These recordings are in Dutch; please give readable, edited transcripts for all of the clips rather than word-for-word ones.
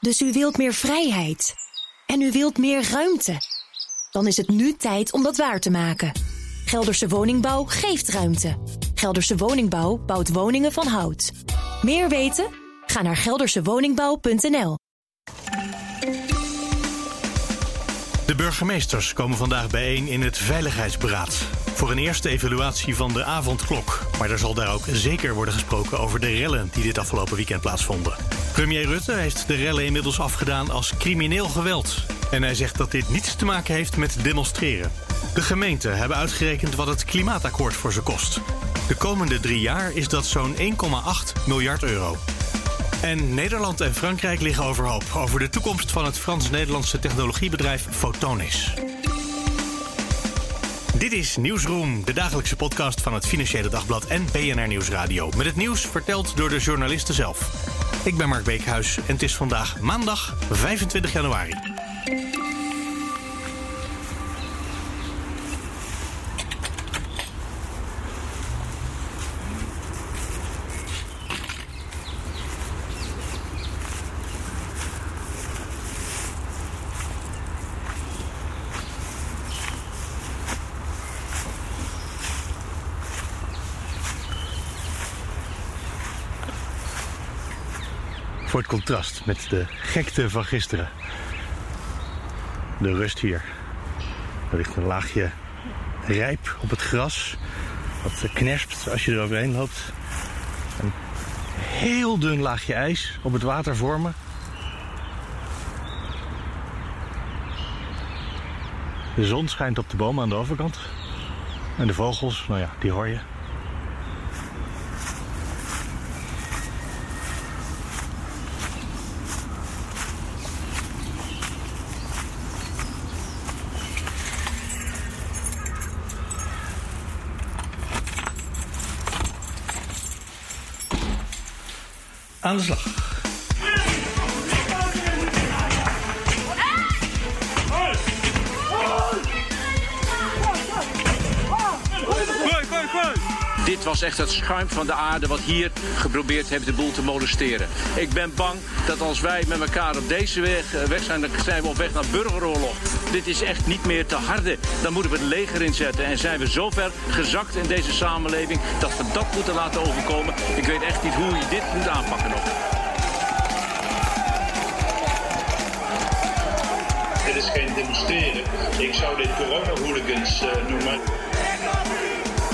Dus u wilt meer vrijheid. En u wilt meer ruimte. Dan is het nu tijd om dat waar te maken. Gelderse woningbouw geeft ruimte. Gelderse woningbouw bouwt woningen van hout. Meer weten? Ga naar geldersewoningbouw.nl. De burgemeesters komen vandaag bijeen in het Veiligheidsberaad voor een eerste evaluatie van de avondklok. Maar er zal daar ook zeker worden gesproken over de rellen die dit afgelopen weekend plaatsvonden. Premier Rutte heeft de rellen inmiddels afgedaan als crimineel geweld. En hij zegt dat dit niets te maken heeft met demonstreren. De gemeenten hebben uitgerekend wat het Klimaatakkoord voor ze kost. De komende 3 jaar is dat zo'n 1,8 miljard euro. En Nederland en Frankrijk liggen overhoop over de toekomst van het Frans-Nederlandse technologiebedrijf Photonis. Dit is Nieuwsroom, de dagelijkse podcast van het Financiële Dagblad en BNR Nieuwsradio. Met het nieuws verteld door de journalisten zelf. Ik ben Mark Beekhuis en het is vandaag maandag 25 januari. Voor het contrast met de gekte van gisteren. De rust hier. Er ligt een laagje rijp op het gras. Dat knerspt als je er overheen loopt. Een heel dun laagje ijs op het water vormen. De zon schijnt op de bomen aan de overkant. En de vogels, nou ja, die hoor je. Aan de slag. Dit was echt het schuim van de aarde wat hier geprobeerd heeft de boel te molesteren. Ik ben bang dat als wij met elkaar op deze weg zijn, dan zijn we op weg naar burgeroorlog. Dit is echt niet meer te harden. Dan moeten we het leger inzetten. En zijn we zo ver gezakt in deze samenleving dat we dat moeten laten overkomen. Ik weet echt niet hoe je dit moet aanpakken nog. Dit is geen demonstreren. Ik zou dit corona-hooligans noemen.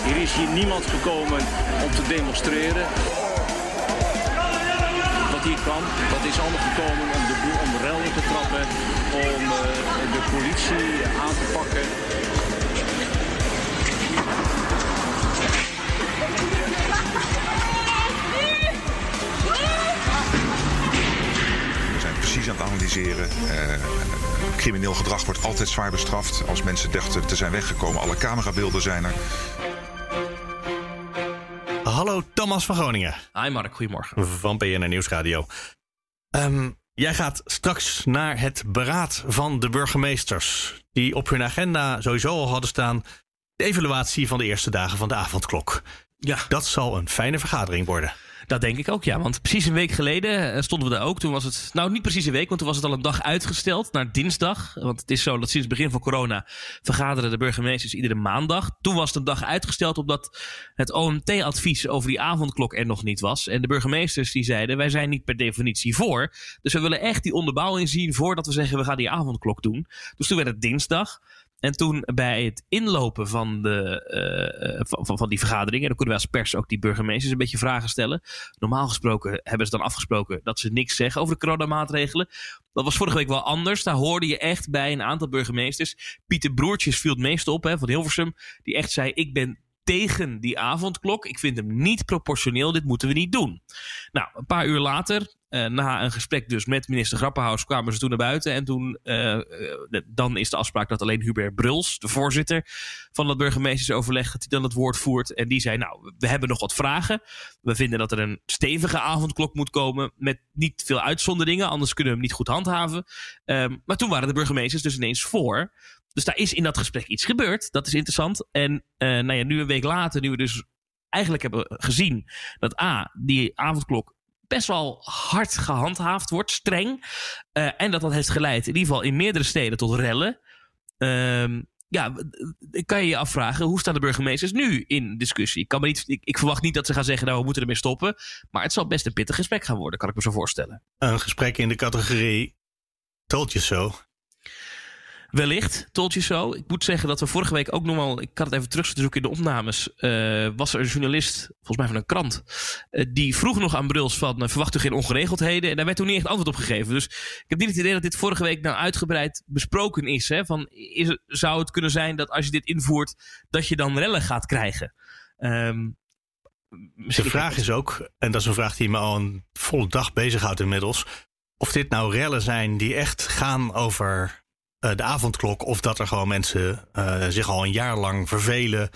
Er is hier niemand gekomen om te demonstreren. Wat hier kwam, dat is allemaal gekomen om de boel om rel in te trappen, om de politie aan te pakken. We zijn precies aan het analyseren. Crimineel gedrag wordt altijd zwaar bestraft. Als mensen dachten te zijn weggekomen, alle camerabeelden zijn er. Hallo Thomas van Groningen. Hi Mark, goedemorgen. Van BNR Nieuwsradio. Jij gaat straks naar het beraad van de burgemeesters, die op hun agenda sowieso al hadden staan de evaluatie van de eerste dagen van de avondklok. Ja. Dat zal een fijne vergadering worden. Dat denk ik ook, ja. Want precies een week geleden stonden we daar ook. Toen was het, nou niet precies een week, want toen was het al een dag uitgesteld naar dinsdag. Want het is zo dat sinds het begin van corona vergaderen de burgemeesters iedere maandag. Toen was het een dag uitgesteld omdat het OMT-advies over die avondklok er nog niet was. En de burgemeesters die zeiden, wij zijn niet per definitie voor. Dus we willen echt die onderbouwing zien voordat we zeggen, we gaan die avondklok doen. Dus toen werd het dinsdag. En toen bij het inlopen van die vergaderingen, dan kunnen we als pers ook die burgemeesters een beetje vragen stellen. Normaal gesproken hebben ze dan afgesproken dat ze niks zeggen over de coronamaatregelen. Dat was vorige week wel anders. Daar hoorde je echt bij een aantal burgemeesters. Pieter Broertjes viel het meest op, hè, van Hilversum. Die echt zei, ik ben tegen die avondklok. Ik vind hem niet proportioneel. Dit moeten we niet doen. Nou, een paar uur later, na een gesprek dus met minister Grapperhaus, kwamen ze toen naar buiten. En toen, dan is de afspraak dat alleen Hubert Bruls, de voorzitter van dat burgemeestersoverleg, dat hij dan het woord voert. En die zei, nou, we hebben nog wat vragen. We vinden dat er een stevige avondklok moet komen met niet veel uitzonderingen. Anders kunnen we hem niet goed handhaven. Maar toen waren de burgemeesters dus ineens voor. Dus daar is in dat gesprek iets gebeurd. Dat is interessant. En nou ja, nu een week later, nu we dus eigenlijk hebben gezien dat die avondklok best wel hard gehandhaafd wordt, streng. En dat heeft geleid, in ieder geval in meerdere steden, tot rellen. Ja, kan je je afvragen, hoe staan de burgemeesters nu in discussie? Ik verwacht niet dat ze gaan zeggen, nou, we moeten ermee stoppen. Maar het zal best een pittig gesprek gaan worden, kan ik me zo voorstellen. Een gesprek in de categorie told you so. Wellicht, told you so. Ik moet zeggen dat we vorige week ook nog wel... Ik kan het even terugzoeken in de opnames. Was er een journalist, volgens mij van een krant... die vroeg nog aan Bruls van... verwacht u geen ongeregeldheden? En daar werd toen niet echt antwoord op gegeven. Dus ik heb niet het idee dat dit vorige week... nou uitgebreid besproken is. Hè? Zou het kunnen zijn dat als je dit invoert... dat je dan rellen gaat krijgen? De vraag is ook... en dat is een vraag die me al een volle dag bezighoudt inmiddels... of dit nou rellen zijn die echt gaan over... de avondklok, of dat er gewoon mensen zich al een jaar lang vervelen.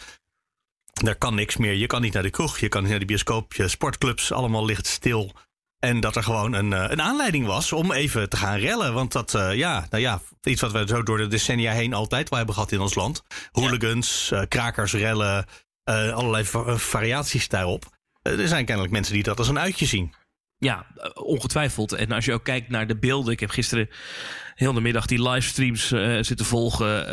Daar kan niks meer. Je kan niet naar de kroeg, je kan niet naar de bioscoop, je sportclubs, allemaal ligt stil. En dat er gewoon een aanleiding was om even te gaan rellen. Want dat, iets wat we zo door de decennia heen altijd wel hebben gehad in ons land. Hooligans, krakers, rellen, allerlei variaties daarop. Er zijn kennelijk mensen die dat als een uitje zien. Ja, ongetwijfeld. En als je ook kijkt naar de beelden... Ik heb gisteren heel de middag die livestreams zitten volgen.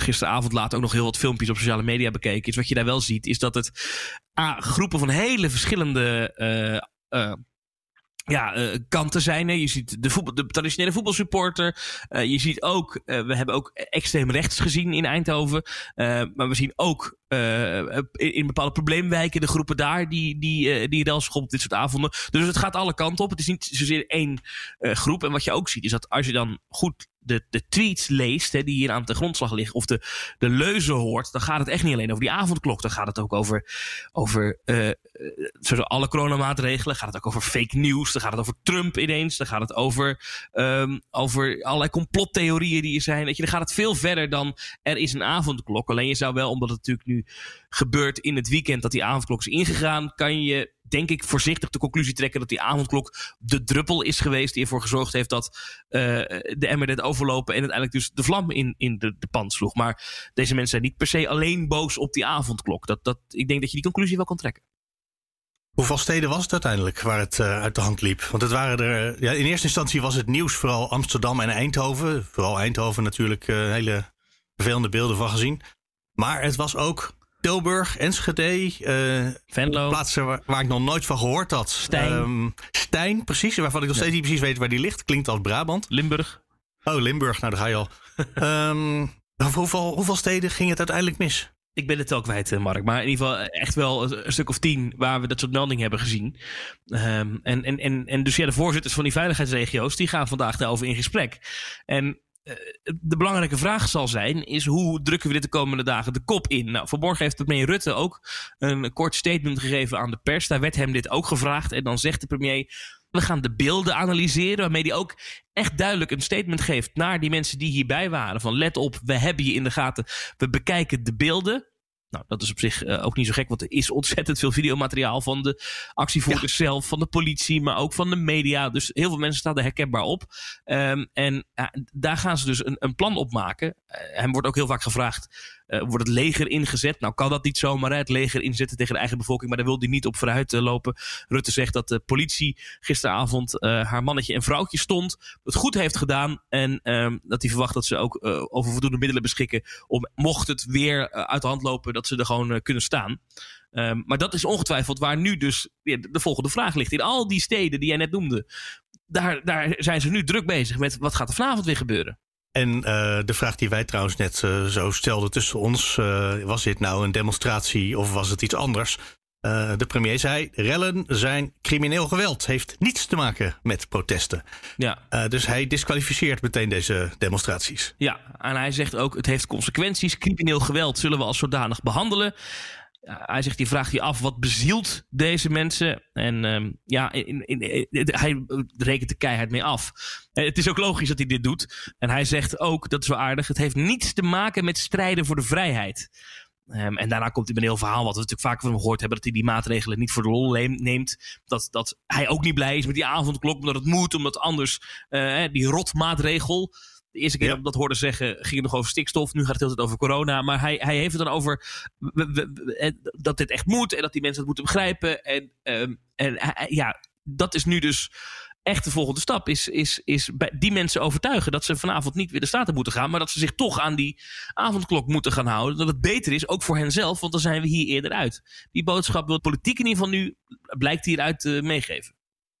Gisteravond laat ook nog heel wat filmpjes op sociale media bekeken. Dus wat je daar wel ziet is dat het... groepen van hele verschillende... kanten zijn. Hè. Je ziet de traditionele voetbalsupporter. Je ziet ook, we hebben ook extreem rechts gezien in Eindhoven. Maar we zien ook in bepaalde probleemwijken de groepen daar die relschoppen op dit soort avonden. Dus het gaat alle kanten op. Het is niet zozeer één groep. En wat je ook ziet is dat als je dan goed de tweets leest, hè, die hier aan de grondslag liggen, of de leuzen hoort, dan gaat het echt niet alleen over die avondklok. Dan gaat het ook over alle coronamaatregelen. Gaat het ook over fake news. Dan gaat het over Trump ineens. Dan gaat het over allerlei complottheorieën die er zijn. Dan gaat het veel verder dan er is een avondklok. Alleen je zou wel, omdat het natuurlijk nu gebeurt in het weekend dat die avondklok is ingegaan, kan je denk ik voorzichtig de conclusie trekken dat die avondklok de druppel is geweest die ervoor gezorgd heeft dat de emmer deed overlopen en uiteindelijk dus de vlam in de pan sloeg. Maar deze mensen zijn niet per se alleen boos op die avondklok. Ik denk dat je die conclusie wel kan trekken. Hoeveel steden was het uiteindelijk waar het uit de hand liep? Want het waren er. Ja, in eerste instantie was het nieuws vooral Amsterdam en Eindhoven. Vooral Eindhoven natuurlijk hele vervelende beelden van gezien. Maar het was ook Tilburg, Enschede, Venlo. Plaatsen waar ik nog nooit van gehoord had. Stein, precies. Waarvan ik nog steeds niet precies weet waar die ligt. Klinkt als Brabant. Limburg. Oh, Limburg. Nou, daar ga je al. Hoeveel steden ging het uiteindelijk mis? Ik ben het wel kwijt, Mark. Maar in ieder geval echt wel een stuk of 10 waar we dat soort meldingen hebben gezien. De voorzitters van die veiligheidsregio's die gaan vandaag daarover in gesprek. En de belangrijke vraag zal zijn, is hoe drukken we dit de komende dagen de kop in? Nou, vanmorgen heeft premier Rutte ook een kort statement gegeven aan de pers. Daar werd hem dit ook gevraagd. En dan zegt de premier, we gaan de beelden analyseren. Waarmee hij ook echt duidelijk een statement geeft naar die mensen die hierbij waren. Van let op, we hebben je in de gaten. We bekijken de beelden. Nou, dat is op zich ook niet zo gek, want er is ontzettend veel videomateriaal van de actievoerders zelf, van de politie, maar ook van de media. Dus heel veel mensen staan er herkenbaar op. Daar gaan ze dus een plan op maken. Hem wordt ook heel vaak gevraagd, wordt het leger ingezet? Nou, kan dat niet zomaar, hè? Het leger inzetten tegen de eigen bevolking, maar daar wil hij niet op vooruit lopen. Rutte zegt dat de politie gisteravond haar mannetje en vrouwtje stond, het goed heeft gedaan en dat hij verwacht dat ze ook over voldoende middelen beschikken om, mocht het weer uit de hand lopen, dat ze er gewoon kunnen staan. Maar dat is ongetwijfeld waar nu dus de volgende vraag ligt. In al die steden die jij net noemde, daar zijn ze nu druk bezig met wat gaat er vanavond weer gebeuren. En de vraag die wij trouwens net zo stelden tussen ons, was dit nou een demonstratie of was het iets anders? De premier zei, rellen zijn crimineel geweld. Heeft niets te maken met protesten. Ja. Dus hij disqualificeert meteen deze demonstraties. Ja, en hij zegt ook, het heeft consequenties. Crimineel geweld zullen we als zodanig behandelen. Hij zegt, die vraagt je af, wat bezielt deze mensen? En hij rekent de keihard mee af. Het is ook logisch dat hij dit doet. En hij zegt ook, dat is wel aardig, het heeft niets te maken met strijden voor de vrijheid. En daarna komt hij met een heel verhaal, wat we natuurlijk vaker van hem gehoord hebben, dat hij die maatregelen niet voor de lol neemt. Dat hij ook niet blij is met die avondklok, omdat het moet, omdat anders die rotmaatregel. De eerste keer dat ik dat hoorde zeggen, ging het nog over stikstof. Nu gaat het de hele tijd over corona. Maar hij heeft het dan over dat dit echt moet en dat die mensen het moeten begrijpen. En dat is nu dus echt de volgende stap. Is bij die mensen overtuigen dat ze vanavond niet weer de Staten moeten gaan, maar dat ze zich toch aan die avondklok moeten gaan houden. Dat het beter is, ook voor henzelf, want dan zijn we hier eerder uit. Die boodschap wil de politiek in ieder geval nu, blijkt hieruit, meegeven.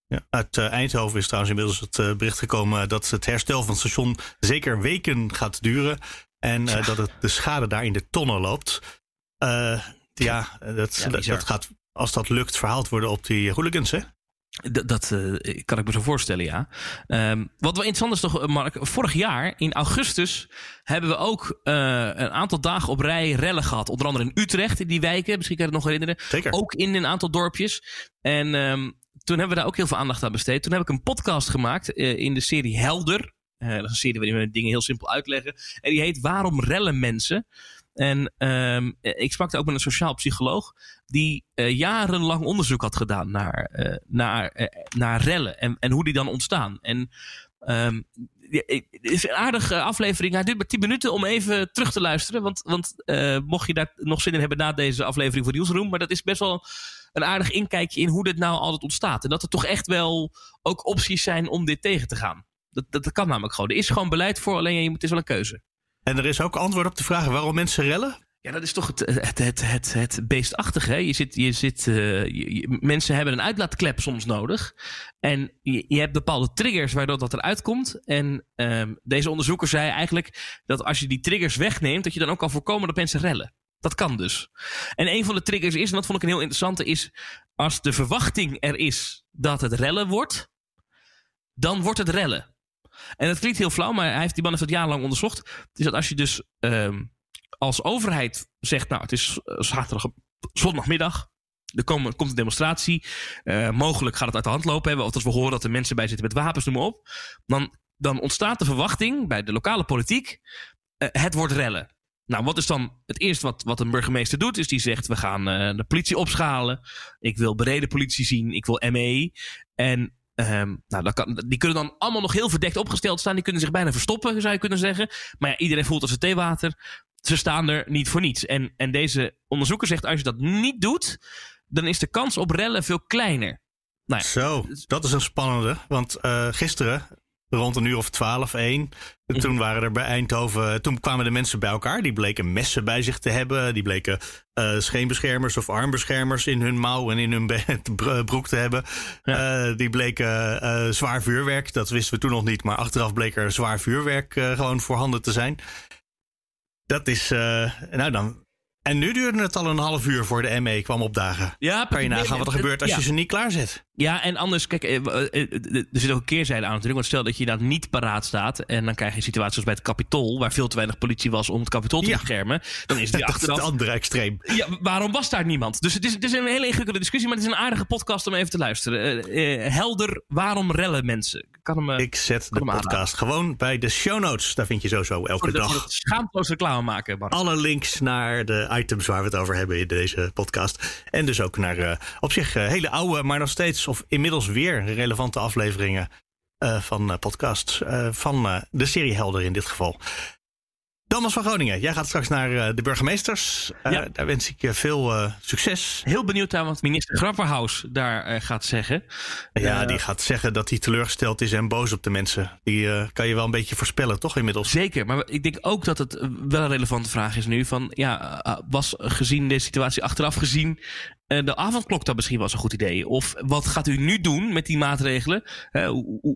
Ja, uit Eindhoven is trouwens inmiddels het bericht gekomen dat het herstel van het station zeker weken gaat duren. En dat het de schade daar in de tonnen loopt. Dat gaat, als dat lukt, verhaald worden op die hooligans, hè? Dat kan ik me zo voorstellen, ja. Wat wel interessant is toch, Mark. Vorig jaar, in augustus, hebben we ook een aantal dagen op rij rellen gehad. Onder andere in Utrecht, in die wijken. Misschien kan je het nog herinneren. Zeker. Ook in een aantal dorpjes. En toen hebben we daar ook heel veel aandacht aan besteed. Toen heb ik een podcast gemaakt in de serie Helder. Dat is een serie waarin we dingen heel simpel uitleggen. En die heet Waarom rellen mensen? En ik sprak daar ook met een sociaal psycholoog die jarenlang onderzoek had gedaan naar rellen en hoe die dan ontstaan. En het is een aardige aflevering. Hij duurt maar 10 minuten om even terug te luisteren. Want mocht je daar nog zin in hebben na deze aflevering van Nieuwsroom. Maar dat is best wel een aardig inkijkje in hoe dit nou altijd ontstaat. En dat er toch echt wel ook opties zijn om dit tegen te gaan. Dat kan namelijk gewoon. Er is gewoon beleid voor, alleen het is wel een keuze. En er is ook antwoord op de vraag waarom mensen rellen? Ja, dat is toch het beestachtige. Hè? Mensen hebben een uitlaatklep soms nodig. En je hebt bepaalde triggers waardoor dat eruit komt. En deze onderzoeker zei eigenlijk dat als je die triggers wegneemt, dat je dan ook kan voorkomen dat mensen rellen. Dat kan dus. En een van de triggers is, en dat vond ik een heel interessante, is als de verwachting er is dat het rellen wordt, dan wordt het rellen. En dat klinkt heel flauw, maar hij heeft die man heeft dat jarenlang onderzocht. Het is dat als je dus als overheid zegt, nou, het is zondagmiddag. Er komt een demonstratie. Mogelijk gaat het uit de hand lopen. Hè, of als we horen dat er mensen bij zitten met wapens, noem maar op. Dan ontstaat de verwachting bij de lokale politiek. Het wordt rellen. Nou, wat is dan het eerste wat een burgemeester doet? Is die zegt, we gaan de politie opschalen. Ik wil bereden politie zien. Ik wil ME. En die kunnen dan allemaal nog heel verdekt opgesteld staan. Die kunnen zich bijna verstoppen, zou je kunnen zeggen. Maar ja, iedereen voelt als het theewater. Ze staan er niet voor niets. En deze onderzoeker zegt, als je dat niet doet, dan is de kans op rellen veel kleiner. Nou ja. Zo, dat is een spannende. Want gisteren, rond 1:00 of 12:00, toen waren er bij Eindhoven, toen kwamen de mensen bij elkaar. Die bleken messen bij zich te hebben. Die bleken scheenbeschermers of armbeschermers in hun mouw en in hun broek te hebben. Ja. Die bleken zwaar vuurwerk. Dat wisten we toen nog niet, maar achteraf bleek er zwaar vuurwerk gewoon voorhanden te zijn. Dat is, nou dan. En nu duurde het al een half uur voor de ME kwam opdagen. Ja, kan je nagaan wat er gebeurt als je ze niet klaarzet. Ja, en anders, kijk, er zit ook een keerzijde aan natuurlijk. Want stel dat je daar niet paraat staat en dan krijg je een situatie zoals bij het Capitool, waar veel te weinig politie was om het Capitool te beschermen. Dan is die achteraf het andere extreem. Ja, waarom was daar niemand? Dus het is een hele ingewikkelde discussie, maar het is een aardige podcast om even te luisteren. Helder, waarom rellen mensen? Ik zet de podcast gewoon bij de show notes. Daar vind je sowieso elke dag. Schaamteloos reclame maken, Mark. Alle links naar de items waar we het over hebben in deze podcast. En dus ook naar op zich hele oude, maar nog steeds of inmiddels weer relevante afleveringen van podcasts. Van de serie Helder in dit geval. Thomas van Groningen, jij gaat straks naar de burgemeesters. Ja. Daar wens ik je veel succes. Heel benieuwd naar wat minister Grapperhaus daar gaat zeggen. Ja, die gaat zeggen dat hij teleurgesteld is en boos op de mensen. Die kan je wel een beetje voorspellen, toch inmiddels? Zeker, maar ik denk ook dat het wel een relevante vraag is nu. Van ja, was gezien deze situatie achteraf gezien de avondklok dan misschien wel eens een goed idee? Of wat gaat u nu doen met die maatregelen?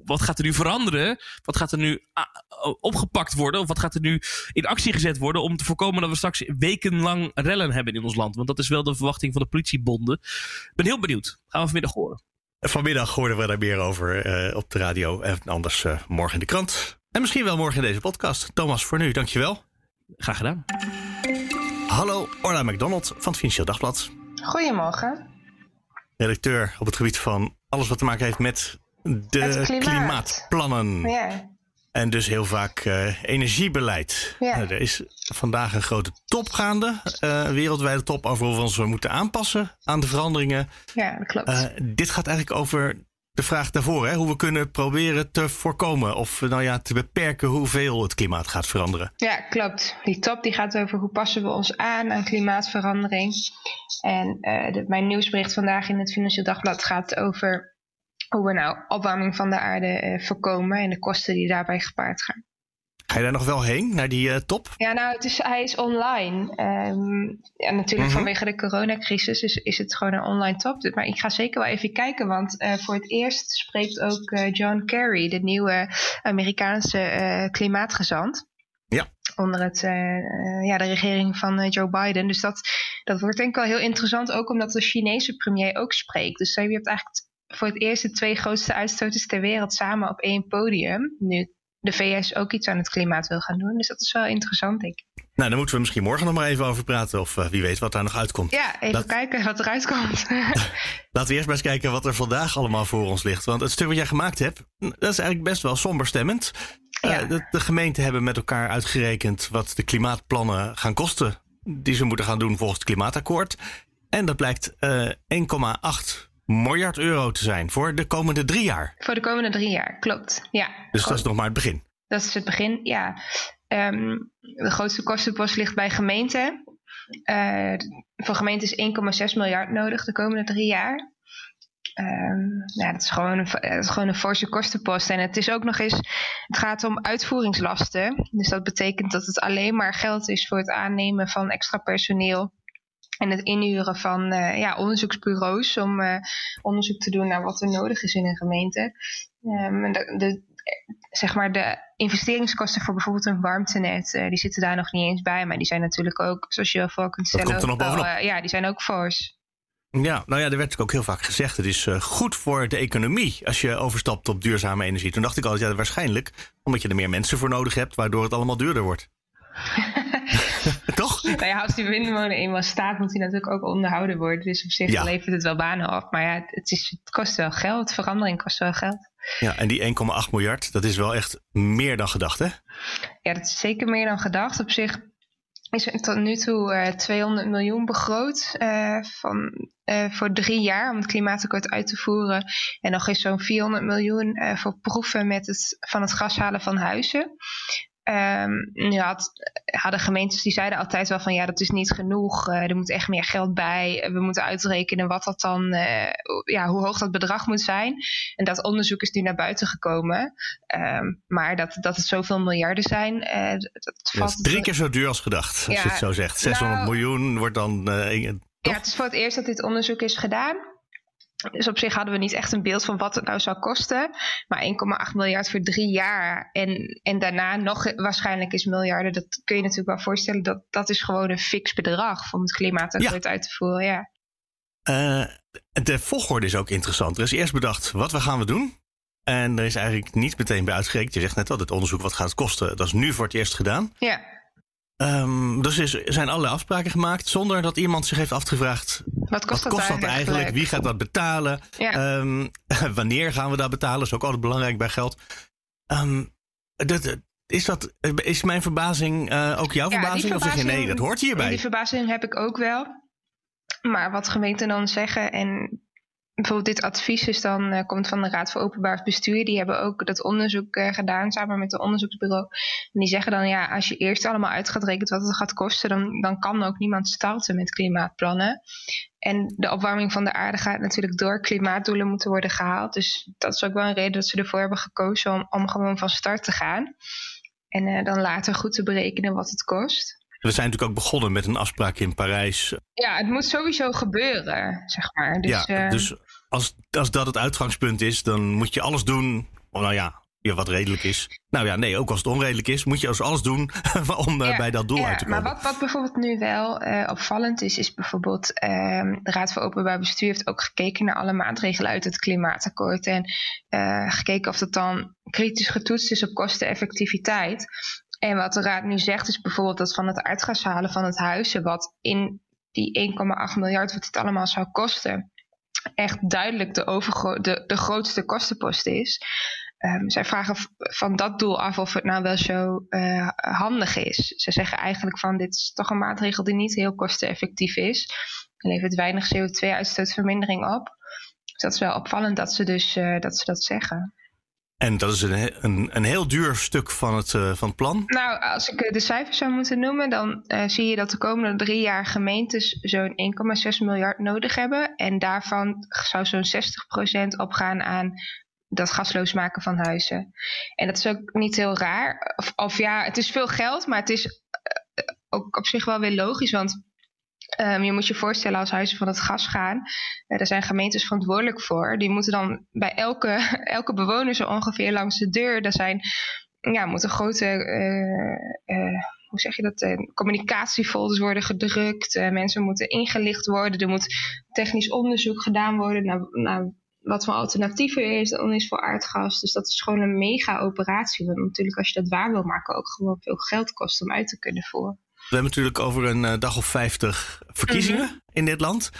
Wat gaat er nu veranderen? Wat gaat er nu opgepakt worden? Of wat gaat er nu in actie gezet worden om te voorkomen dat we straks wekenlang rellen hebben in ons land? Want dat is wel de verwachting van de politiebonden. Ik ben heel benieuwd. Gaan we vanmiddag horen. Vanmiddag hoorden we daar meer over op de radio. En anders morgen in de krant. En misschien wel morgen in deze podcast. Thomas, voor nu, dankjewel. Graag gedaan. Hallo, Orla McDonald van het Financiële Dagblad. Goedemorgen. Redacteur op het gebied van alles wat te maken heeft met de klimaatplannen. Ja. En dus heel vaak energiebeleid. Ja. Nou, er is vandaag een grote top gaande. Wereldwijde top over hoe we ons moeten aanpassen aan de veranderingen. Ja, dat klopt. Dit gaat eigenlijk over de vraag daarvoor. Hè? Hoe we kunnen proberen te voorkomen of te beperken hoeveel het klimaat gaat veranderen. Ja, klopt. Die top die gaat over hoe passen we ons aan klimaatverandering. En mijn nieuwsbericht vandaag in het Financieel Dagblad gaat over hoe we nou opwarming van de aarde voorkomen en de kosten die daarbij gepaard gaan. Ga je daar nog wel heen, naar die top? Ja, nou, hij is online. Ja, natuurlijk vanwege de coronacrisis dus is het gewoon een online top. Maar ik ga zeker wel even kijken, want voor het eerst spreekt ook John Kerry, de nieuwe Amerikaanse klimaatgezant. Ja. Onder het, de regering van Joe Biden. Dus dat wordt denk ik wel heel interessant, ook omdat de Chinese premier ook spreekt. Dus je hebt eigenlijk voor het eerst de twee grootste uitstoters ter wereld samen op één podium. Nu de VS ook iets aan het klimaat wil gaan doen. Dus dat is wel interessant, denk ik. Nou, daar moeten we misschien morgen nog maar even over praten. Of wie weet wat daar nog uitkomt. Ja, even kijken wat eruit komt. Laten we eerst maar eens kijken wat er vandaag allemaal voor ons ligt. Want het stuk wat jij gemaakt hebt, dat is eigenlijk best wel somberstemmend. Ja. De gemeenten hebben met elkaar uitgerekend wat de klimaatplannen gaan kosten. Die ze moeten gaan doen volgens het Klimaatakkoord. En dat blijkt 1,8 miljard euro te zijn voor de komende 3 jaar. Voor de komende 3 jaar, klopt. Ja. Dus dat is nog maar het begin. Dat is het begin, ja. De grootste kostenpost ligt bij gemeenten. Voor gemeenten is 1,6 miljard nodig de komende 3 jaar. Dat is gewoon een forse kostenpost. En het is ook nog eens, het gaat om uitvoeringslasten. Dus dat betekent dat het alleen maar geld is voor het aannemen van extra personeel. En het inhuren van onderzoeksbureaus om onderzoek te doen naar wat er nodig is in een gemeente. De investeringskosten voor bijvoorbeeld een warmtenet, die zitten daar nog niet eens bij. Maar die zijn natuurlijk ook, zoals je wel voor kunt stellen, die zijn ook fors. Ja, nou ja, er werd ook heel vaak gezegd, het is goed voor de economie als je overstapt op duurzame energie. Toen dacht ik altijd, ja, waarschijnlijk omdat je er meer mensen voor nodig hebt, waardoor het allemaal duurder wordt. Toch? Nou ja, als die windmolen eenmaal staat, moet die natuurlijk ook onderhouden worden. Dus op zich levert het wel banen af. Maar ja, het kost wel geld. Verandering kost wel geld. Ja, en die 1,8 miljard, dat is wel echt meer dan gedacht, hè? Ja, dat is zeker meer dan gedacht. Op zich is er tot nu toe 200 miljoen begroot voor 3 jaar om het klimaatakkoord uit te voeren. En nog eens zo'n 400 miljoen voor proeven van het gas halen van huizen. Hadden gemeentes die zeiden altijd wel van ja, dat is niet genoeg. Er moet echt meer geld bij. We moeten uitrekenen wat dat dan, hoe hoog dat bedrag moet zijn. En dat onderzoek is nu naar buiten gekomen. Maar dat het zoveel miljarden zijn. Dat is 3 keer zo duur als gedacht, als je het zo zegt. 600 miljoen wordt dan... het is voor het eerst dat dit onderzoek is gedaan. Dus op zich hadden we niet echt een beeld van wat het nou zou kosten. Maar 1,8 miljard voor 3 jaar en daarna nog waarschijnlijk is miljarden. Dat kun je natuurlijk wel voorstellen. Dat is gewoon een fix bedrag om het klimaatakkoord uit te voeren. Ja. De volgorde is ook interessant. Er is eerst bedacht wat we gaan doen. En er is eigenlijk niet meteen bij uitgerekend. Je zegt net al, het onderzoek wat gaat het kosten. Dat is nu voor het eerst gedaan. Ja. Dus er zijn allerlei afspraken gemaakt zonder dat iemand zich heeft afgevraagd... Wat kost dat eigenlijk? Wie gaat dat betalen? Ja. Wanneer gaan we dat betalen? Is ook altijd belangrijk bij geld. Is mijn verbazing ook jouw verbazing? Of zeg je nee, dat hoort hierbij? Die verbazing heb ik ook wel. Maar wat gemeenten dan zeggen... en bijvoorbeeld dit advies is dan komt van de Raad voor Openbaar Bestuur. Die hebben ook dat onderzoek gedaan samen met het onderzoeksbureau. En die zeggen dan, ja, als je eerst allemaal uit gaat rekenen wat het gaat kosten... dan kan ook niemand starten met klimaatplannen. En de opwarming van de aarde gaat natuurlijk door. Klimaatdoelen moeten worden gehaald. Dus dat is ook wel een reden dat ze ervoor hebben gekozen om gewoon van start te gaan. En dan later goed te berekenen wat het kost. We zijn natuurlijk ook begonnen met een afspraak in Parijs. Ja, het moet sowieso gebeuren, zeg maar. Dus als dat het uitgangspunt is, dan moet je alles doen... wat redelijk is. Nou ja, nee, ook als het onredelijk is... moet je dus alles doen om bij dat doel uit te komen. Maar wat bijvoorbeeld nu wel opvallend is bijvoorbeeld... de Raad voor Openbaar Bestuur heeft ook gekeken... naar alle maatregelen uit het Klimaatakkoord... en gekeken of dat dan kritisch getoetst is op kosteneffectiviteit. En wat de Raad nu zegt is bijvoorbeeld... dat van het aardgas halen van het huizen... wat in die 1,8 miljard wat het allemaal zou kosten... echt duidelijk de grootste kostenpost is... zij vragen van dat doel af of het nou wel zo handig is. Ze zeggen eigenlijk van dit is toch een maatregel die niet heel kosteneffectief is. Er levert weinig CO2-uitstootvermindering op. Dus dat is wel opvallend dat ze dat zeggen. En dat is een heel duur stuk van het plan. Nou, als ik de cijfers zou moeten noemen, dan zie je dat de komende 3 jaar gemeentes zo'n 1,6 miljard nodig hebben. En daarvan zou zo'n 60% opgaan aan dat gasloos maken van huizen. En dat is ook niet heel raar. Of ja, het is veel geld, maar het is ook op zich wel weer logisch, want je moet je voorstellen, als huizen van het gas gaan, daar zijn gemeentes verantwoordelijk voor. Die moeten dan bij elke bewoner zo ongeveer langs de deur. Daar moeten grote communicatiefolders worden gedrukt. Mensen moeten ingelicht worden. Er moet technisch onderzoek gedaan worden naar wat voor alternatieven er is voor aardgas. Dus dat is gewoon een mega operatie. Want natuurlijk, als je dat waar wil maken, ook gewoon veel geld kost om uit te kunnen voeren. We hebben natuurlijk over een dag of 50 verkiezingen in dit land.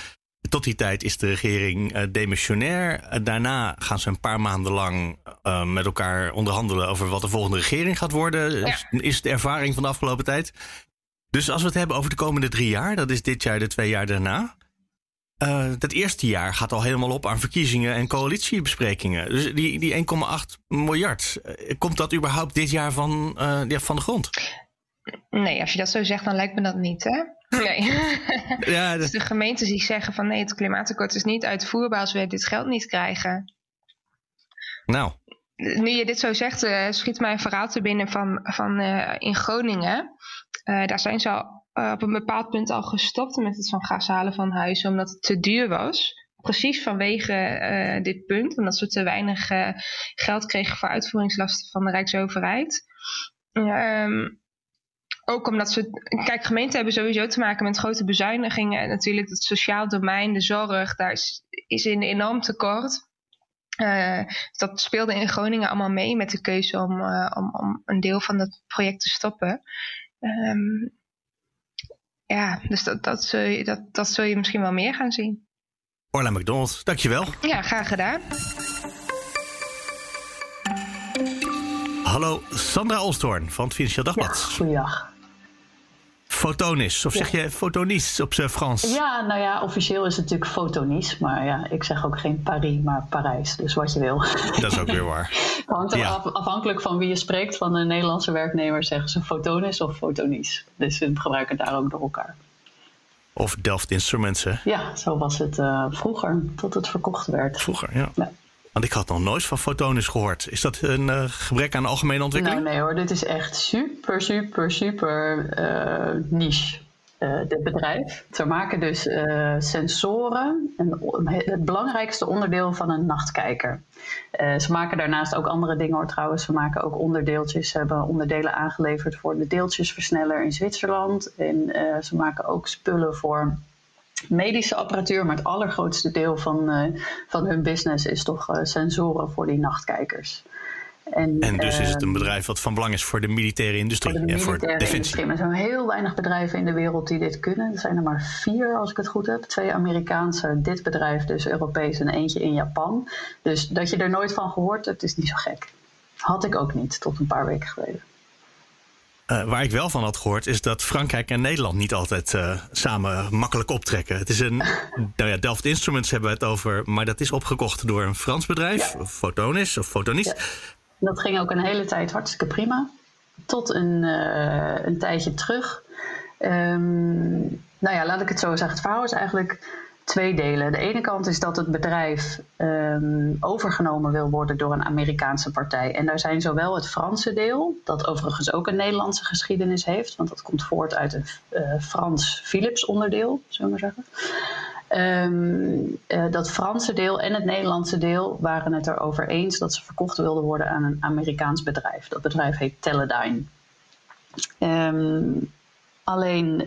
Tot die tijd is de regering demissionair. Daarna gaan ze een paar maanden lang met elkaar onderhandelen over wat de volgende regering gaat worden. Ja. Is de ervaring van de afgelopen tijd. Dus als we het hebben over de komende 3 jaar, dat is dit jaar, de 2 jaar daarna. Dat eerste jaar gaat al helemaal op aan verkiezingen en coalitiebesprekingen. Dus die 1,8 miljard, komt dat überhaupt dit jaar van de grond? Nee, als je dat zo zegt, dan lijkt me dat niet, hè? Nee. Ja, dat... Dus de gemeentes die zeggen van nee, het klimaatakkoord is niet uitvoerbaar als we dit geld niet krijgen. Nou. Nu je dit zo zegt, schiet mij een verhaal te binnen van in Groningen. Daar zijn ze al op een bepaald punt al gestopt met het van gas halen van huizen, omdat het te duur was. Precies vanwege dit punt, omdat ze te weinig geld kregen voor uitvoeringslasten van de Rijksoverheid. Ook omdat gemeenten hebben sowieso te maken met grote bezuinigingen. Natuurlijk het sociaal domein, de zorg, daar is een enorm tekort. Dat speelde in Groningen allemaal mee met de keuze om een deel van dat project te stoppen. Dus dat zul je misschien wel meer gaan zien. Orla McDonald, dankjewel. Ja, graag gedaan. Hallo, Sandra Alsthoorn van het Financiële Dagblad. Ja, goeiedag. Photonis, of zeg je Photonis op zijn Frans? Ja, nou ja, officieel is het natuurlijk Photonis. Maar ja, ik zeg ook geen Paris, maar Parijs. Dus wat je wil. Dat is ook weer waar. Hangt afhankelijk van wie je spreekt. Van een Nederlandse werknemer zeggen ze Photonis of Photonis. Dus we gebruiken het daar ook door elkaar. Of Delft Instruments, hè? Ja, zo was het vroeger, tot het verkocht werd. Vroeger, ja. Want ik had nog nooit van Photonis gehoord. Is dat een gebrek aan algemene ontwikkeling? Nou, nee hoor, dit is echt super niche. Dit bedrijf. Ze maken dus sensoren. Het belangrijkste onderdeel van een nachtkijker. Ze maken daarnaast ook andere dingen hoor trouwens. Ze maken ook onderdeeltjes. Ze hebben onderdelen aangeleverd voor de deeltjesversneller in Zwitserland. En ze maken ook spullen voor medische apparatuur, maar het allergrootste deel van hun business is toch sensoren voor die nachtkijkers. En dus is het een bedrijf wat van belang is voor de militaire industrie en voor defensie. Er zijn heel weinig bedrijven in de wereld die dit kunnen. Er zijn er maar 4 als ik het goed heb. 2 Amerikaanse, dit bedrijf dus Europees en eentje in Japan. Dus dat je er nooit van gehoord hebt is niet zo gek. Had ik ook niet tot een paar weken geleden. Waar ik wel van had gehoord is dat Frankrijk en Nederland niet altijd samen makkelijk optrekken. Het is Delft Instruments hebben we het over, maar dat is opgekocht door een Frans bedrijf, Photonis of Photonis. Ja. Dat ging ook een hele tijd hartstikke prima, tot een tijdje terug. Laat ik het zo zeggen. Het verhaal is eigenlijk 2 delen. De ene kant is dat het bedrijf overgenomen wil worden door een Amerikaanse partij. En daar zijn zowel het Franse deel, dat overigens ook een Nederlandse geschiedenis heeft, want dat komt voort uit een Frans Philips onderdeel, zullen we maar zeggen. Dat Franse deel en het Nederlandse deel waren het erover eens dat ze verkocht wilden worden aan een Amerikaans bedrijf. Dat bedrijf heet Teledyne. Alleen,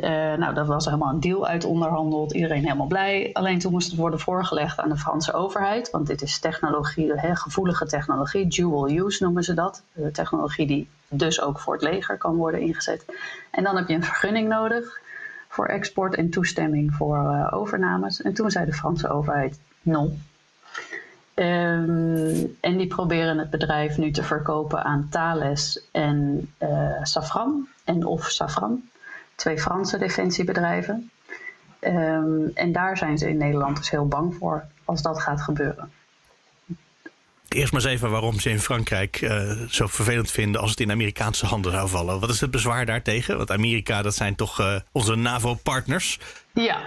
dat was helemaal een deal uit onderhandeld. Iedereen helemaal blij. Alleen toen moest het worden voorgelegd aan de Franse overheid. Want dit is technologie, gevoelige technologie. Dual use noemen ze dat. Technologie die dus ook voor het leger kan worden ingezet. En dan heb je een vergunning nodig voor export en toestemming voor overnames. En toen zei de Franse overheid no. En die proberen het bedrijf nu te verkopen aan Thales en Safran. En of Safran. 2 Franse defensiebedrijven. En daar zijn ze in Nederland dus heel bang voor als dat gaat gebeuren. eerst maar eens even waarom ze in Frankrijk zo vervelend vinden als het in Amerikaanse handen zou vallen. Wat is het bezwaar daartegen? Want Amerika, dat zijn toch onze NAVO-partners? Ja,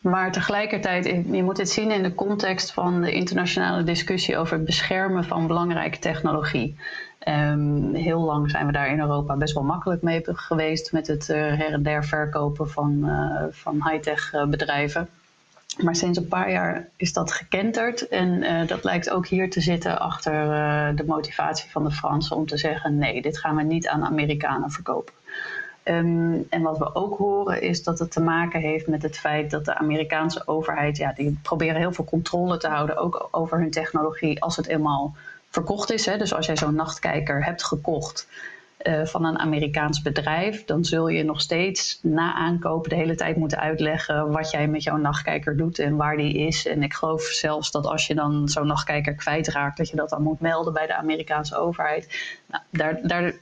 maar tegelijkertijd, je moet dit zien in de context van de internationale discussie over het beschermen van belangrijke technologie. Heel lang zijn we daar in Europa best wel makkelijk mee geweest met het her en der verkopen van high-tech bedrijven. Maar sinds een paar jaar is dat gekenterd en dat lijkt ook hier te zitten achter de motivatie van de Fransen om te zeggen nee, dit gaan we niet aan Amerikanen verkopen. En wat we ook horen is dat het te maken heeft met het feit dat de Amerikaanse overheid, ja, die proberen heel veel controle te houden, ook over hun technologie als het eenmaal verkocht is. Hè. Dus als jij zo'n nachtkijker hebt gekocht van een Amerikaans bedrijf, dan zul je nog steeds na aankoop de hele tijd moeten uitleggen wat jij met jouw nachtkijker doet en waar die is. En ik geloof zelfs dat als je dan zo'n nachtkijker kwijtraakt, dat je dat dan moet melden bij de Amerikaanse overheid. Nou,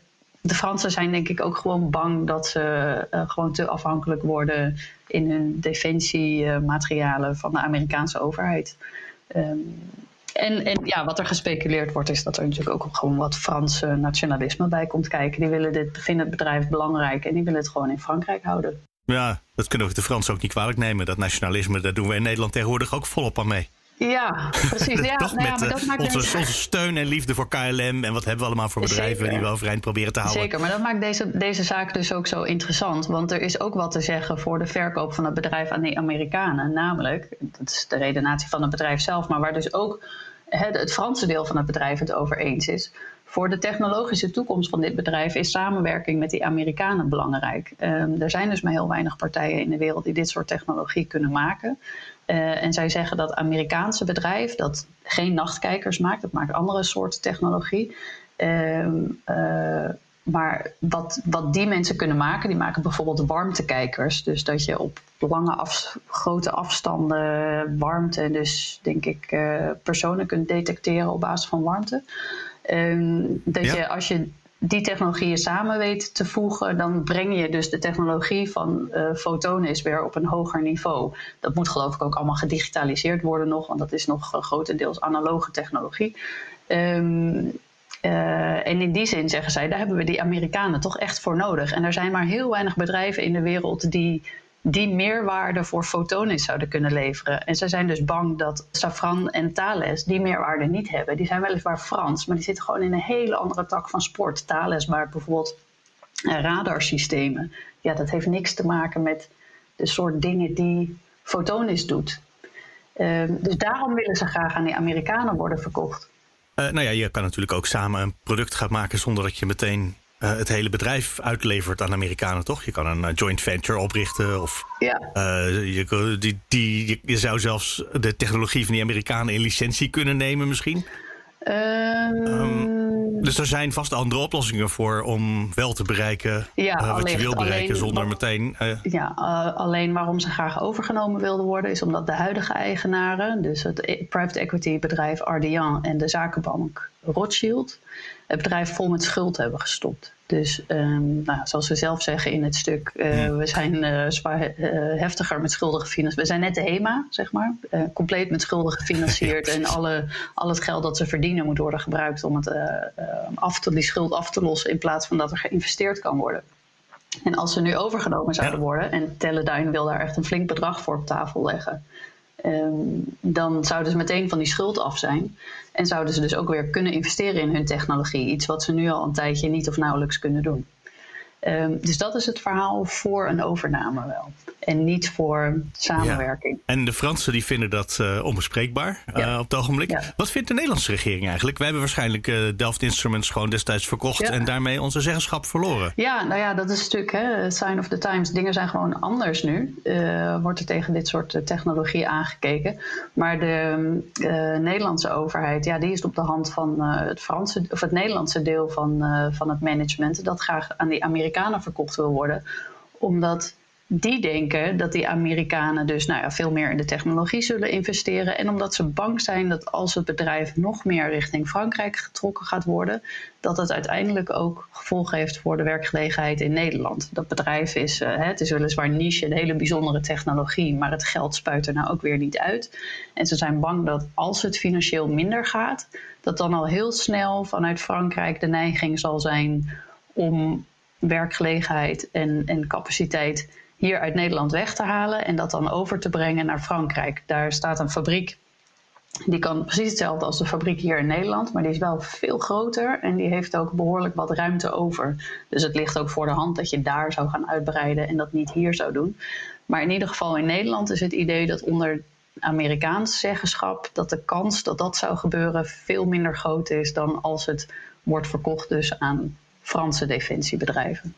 de Fransen zijn denk ik ook gewoon bang dat ze gewoon te afhankelijk worden in hun defensiematerialen van de Amerikaanse overheid. En ja, wat er gespeculeerd wordt is dat er natuurlijk ook gewoon wat Franse nationalisme bij komt kijken. Die willen vinden het bedrijf belangrijk en die willen het gewoon in Frankrijk houden. Ja, dat kunnen we de Fransen ook niet kwalijk nemen. Dat nationalisme, daar doen we in Nederland tegenwoordig ook volop aan mee. Ja, precies. Ja, toch met onze steun en liefde voor KLM en wat hebben we allemaal voor bedrijven zeker, die we overeind proberen te houden. Zeker, maar dat maakt deze zaak dus ook zo interessant. Want er is ook wat te zeggen voor de verkoop van het bedrijf aan de Amerikanen. Namelijk, dat is de redenatie van het bedrijf zelf, maar waar dus ook het Franse deel van het bedrijf het over eens is. Voor de technologische toekomst van dit bedrijf is samenwerking met die Amerikanen belangrijk. Er zijn dus maar heel weinig partijen in de wereld die dit soort technologie kunnen maken. En zij zeggen dat Amerikaanse bedrijf dat geen nachtkijkers maakt, dat maakt andere soorten technologie. Maar wat die mensen kunnen maken, die maken bijvoorbeeld warmtekijkers. Dus dat je op lange grote afstanden warmte, dus denk ik personen kunt detecteren op basis van warmte. Je als je die technologieën samen weet te voegen, dan breng je dus de technologie van Photonis weer op een hoger niveau. Dat moet geloof ik ook allemaal gedigitaliseerd worden nog, want dat is nog grotendeels analoge technologie. En in die zin zeggen zij, daar hebben we die Amerikanen toch echt voor nodig. En er zijn maar heel weinig bedrijven in de wereld die meerwaarde voor Photonis zouden kunnen leveren. En ze zijn dus bang dat Safran en Thales die meerwaarde niet hebben. Die zijn weliswaar Frans, maar die zitten gewoon in een hele andere tak van sport. Thales maakt bijvoorbeeld radarsystemen. Ja, dat heeft niks te maken met de soort dingen die Photonis doet. Dus daarom willen ze graag aan die Amerikanen worden verkocht. Je kan natuurlijk ook samen een product gaan maken zonder dat je meteen het hele bedrijf uitlevert aan Amerikanen, toch? Je kan een joint venture oprichten. Of je zou zelfs de technologie van die Amerikanen in licentie kunnen nemen misschien. Dus er zijn vast andere oplossingen voor om wel te bereiken wat je wil bereiken zonder meteen... alleen waarom ze graag overgenomen wilden worden is omdat de huidige eigenaren, dus het private equity bedrijf Ardian en de zakenbank Rothschild, het bedrijf vol met schuld hebben gestopt. Dus zoals ze zelf zeggen in het stuk, we zijn zwaar heftiger met schulden gefinancierd. We zijn net de HEMA, zeg maar. Compleet met schulden gefinancierd. En al het geld dat ze verdienen moet worden gebruikt om die schuld af te lossen, in plaats van dat er geïnvesteerd kan worden. En als ze nu overgenomen zouden worden, en Teledyne wil daar echt een flink bedrag voor op tafel leggen, dan zouden ze meteen van die schuld af zijn. En zouden ze dus ook weer kunnen investeren in hun technologie. Iets wat ze nu al een tijdje niet of nauwelijks kunnen doen. Dus dat is het verhaal voor een overname wel. En niet voor samenwerking. Ja. En de Fransen die vinden dat onbespreekbaar op het ogenblik. Ja. Wat vindt de Nederlandse regering eigenlijk? Wij hebben waarschijnlijk Delft Instruments gewoon destijds verkocht en daarmee onze zeggenschap verloren. Ja, nou ja, dat is natuurlijk sign of the times. Dingen zijn gewoon anders nu. Wordt er tegen dit soort technologie aangekeken. Maar de Nederlandse overheid, die is op de hand van het Nederlandse deel van het management, dat graag aan die Amerikanen verkocht wil worden. Omdat Die denken dat die Amerikanen dus veel meer in de technologie zullen investeren. En omdat ze bang zijn dat als het bedrijf nog meer richting Frankrijk getrokken gaat worden, dat het uiteindelijk ook gevolgen heeft voor de werkgelegenheid in Nederland. Dat bedrijf is, het is weliswaar niche, een hele bijzondere technologie, maar het geld spuit er nou ook weer niet uit. En ze zijn bang dat als het financieel minder gaat, dat dan al heel snel vanuit Frankrijk de neiging zal zijn om werkgelegenheid en capaciteit hier uit Nederland weg te halen en dat dan over te brengen naar Frankrijk. Daar staat een fabriek, die kan precies hetzelfde als de fabriek hier in Nederland, maar die is wel veel groter en die heeft ook behoorlijk wat ruimte over. Dus het ligt ook voor de hand dat je daar zou gaan uitbreiden en dat niet hier zou doen. Maar in ieder geval in Nederland is het idee dat onder Amerikaans zeggenschap dat de kans dat dat zou gebeuren veel minder groot is dan als het wordt verkocht dus aan Franse defensiebedrijven.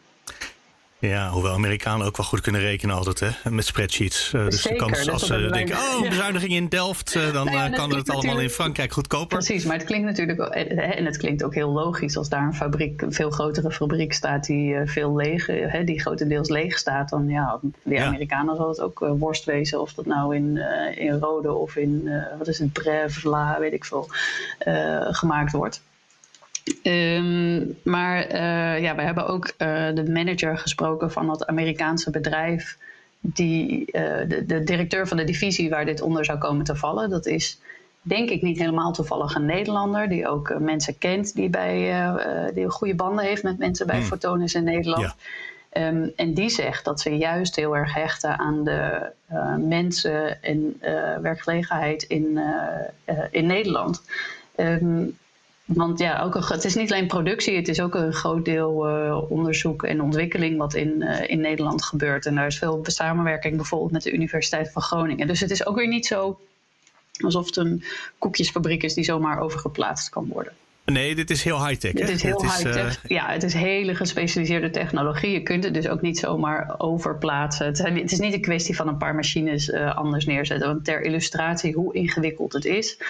Ja, hoewel Amerikanen ook wel goed kunnen rekenen altijd, hè, met spreadsheets. Dus zeker, de kans als ze denken, bezuiniging in Delft, dan kan het allemaal in Frankrijk goedkoper. Precies, maar het klinkt natuurlijk, en het klinkt ook heel logisch als daar een fabriek, een veel grotere fabriek staat die veel leeg, die grotendeels leeg staat, dan de Amerikanen zal het ook worst wezen of dat nou in Rode of in, Brevla, weet ik veel, gemaakt wordt. We hebben ook de manager gesproken van dat Amerikaanse bedrijf, de directeur van de divisie waar dit onder zou komen te vallen. Dat is denk ik niet helemaal toevallig een Nederlander die ook mensen kent die goede banden heeft met mensen bij Photonis in Nederland. Ja. En die zegt dat ze juist heel erg hechten aan de mensen en werkgelegenheid in Nederland. Want het is niet alleen productie, het is ook een groot deel onderzoek en ontwikkeling wat in Nederland gebeurt. En daar is veel samenwerking bijvoorbeeld met de Universiteit van Groningen. Dus het is ook weer niet zo alsof het een koekjesfabriek is die zomaar overgeplaatst kan worden. Nee, dit is heel high-tech. Het is hele gespecialiseerde technologie. Je kunt het dus ook niet zomaar overplaatsen. Het is niet een kwestie van een paar machines anders neerzetten. Want ter illustratie hoe ingewikkeld het is.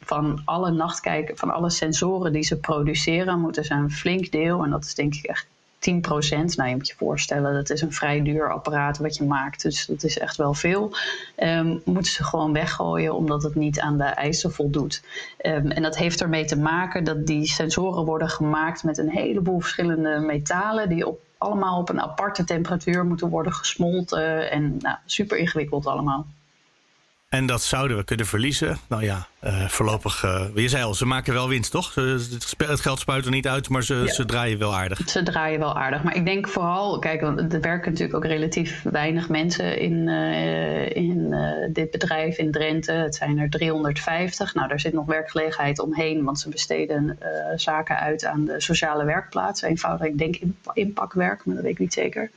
Van alle nachtkijkers, van alle sensoren die ze produceren, moeten ze een flink deel, en dat is denk ik echt 10%. Je moet je voorstellen, dat is een vrij duur apparaat wat je maakt. Dus dat is echt wel veel. Moeten ze gewoon weggooien omdat het niet aan de eisen voldoet. En dat heeft ermee te maken dat die sensoren worden gemaakt met een heleboel verschillende metalen die allemaal op een aparte temperatuur moeten worden gesmolten. En super ingewikkeld allemaal. En dat zouden we kunnen verliezen. Voorlopig. Je zei al, ze maken wel winst, toch? Het geld spuit er niet uit, maar ze draaien wel aardig. Ze draaien wel aardig. Maar ik denk vooral, want er werken natuurlijk ook relatief weinig mensen in dit bedrijf in Drenthe. Het zijn er 350. Daar zit nog werkgelegenheid omheen, want ze besteden zaken uit aan de sociale werkplaats. Eenvoudig, ik denk inpakwerk, maar dat weet ik niet zeker.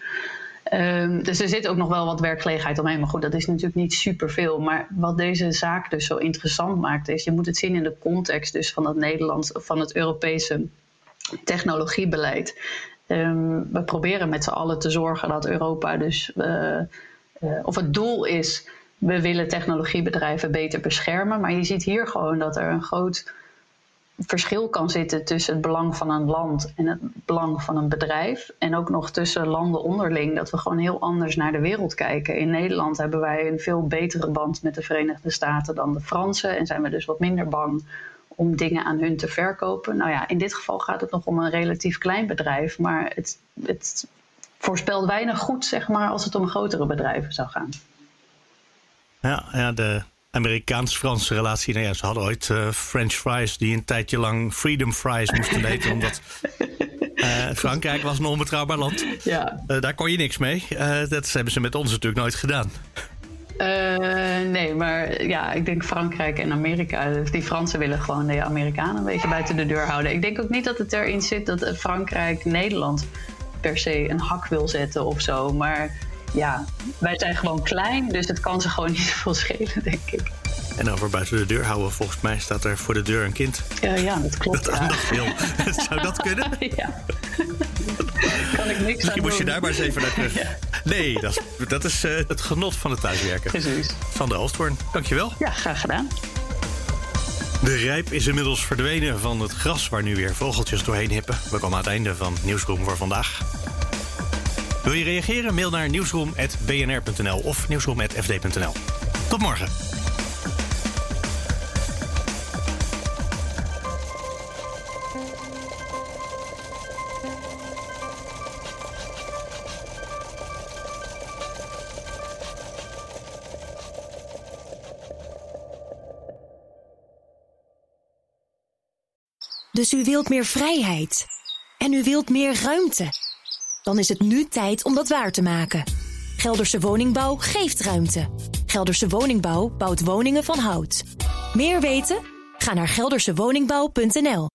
Dus er zit ook nog wel wat werkgelegenheid omheen. Maar goed, dat is natuurlijk niet superveel. Maar wat deze zaak dus zo interessant maakt is, je moet het zien in de context dus van het Nederlandse, van het Europese technologiebeleid. We proberen met z'n allen te zorgen dat Europa dus, of het doel is, we willen technologiebedrijven beter beschermen. Maar je ziet hier gewoon dat er een groot verschil kan zitten tussen het belang van een land en het belang van een bedrijf. En ook nog tussen landen onderling, dat we gewoon heel anders naar de wereld kijken. In Nederland hebben wij een veel betere band met de Verenigde Staten dan de Fransen en zijn we dus wat minder bang om dingen aan hun te verkopen. In dit geval gaat het nog om een relatief klein bedrijf, maar het voorspelt weinig goed, als het om grotere bedrijven zou gaan. De Amerikaans-Franse relatie. Ze hadden ooit French fries die een tijdje lang Freedom Fries moesten eten, omdat Frankrijk was een onbetrouwbaar land. Ja. Daar kon je niks mee. Dat hebben ze met ons natuurlijk nooit gedaan. Nee, maar ik denk Frankrijk en Amerika. Die Fransen willen gewoon de Amerikanen een beetje buiten de deur houden. Ik denk ook niet dat het erin zit dat Frankrijk Nederland per se een hak wil zetten of zo, maar wij zijn gewoon klein, dus het kan ze gewoon niet veel schelen, denk ik. En over buiten de deur houden, volgens mij staat er voor de deur een kind. Dat klopt. Dat aandacht wil. Zou dat kunnen? Kan ik niks aan doen. Misschien moest je daar maar eens even naar terug. Ja. Nee, dat is het genot van het thuiswerken. Precies. Sandra Alsthoorn, dankjewel. Ja, graag gedaan. De rijp is inmiddels verdwenen van het gras waar nu weer vogeltjes doorheen hippen. We komen aan het einde van Nieuwsroom voor vandaag. Wil je reageren? Mail naar nieuwsroom@bnr.nl of nieuwsroom@fd.nl. Tot morgen. Dus u wilt meer vrijheid. En u wilt meer ruimte. Dan is het nu tijd om dat waar te maken. Gelderse woningbouw geeft ruimte. Gelderse woningbouw bouwt woningen van hout. Meer weten? Ga naar geldersewoningbouw.nl.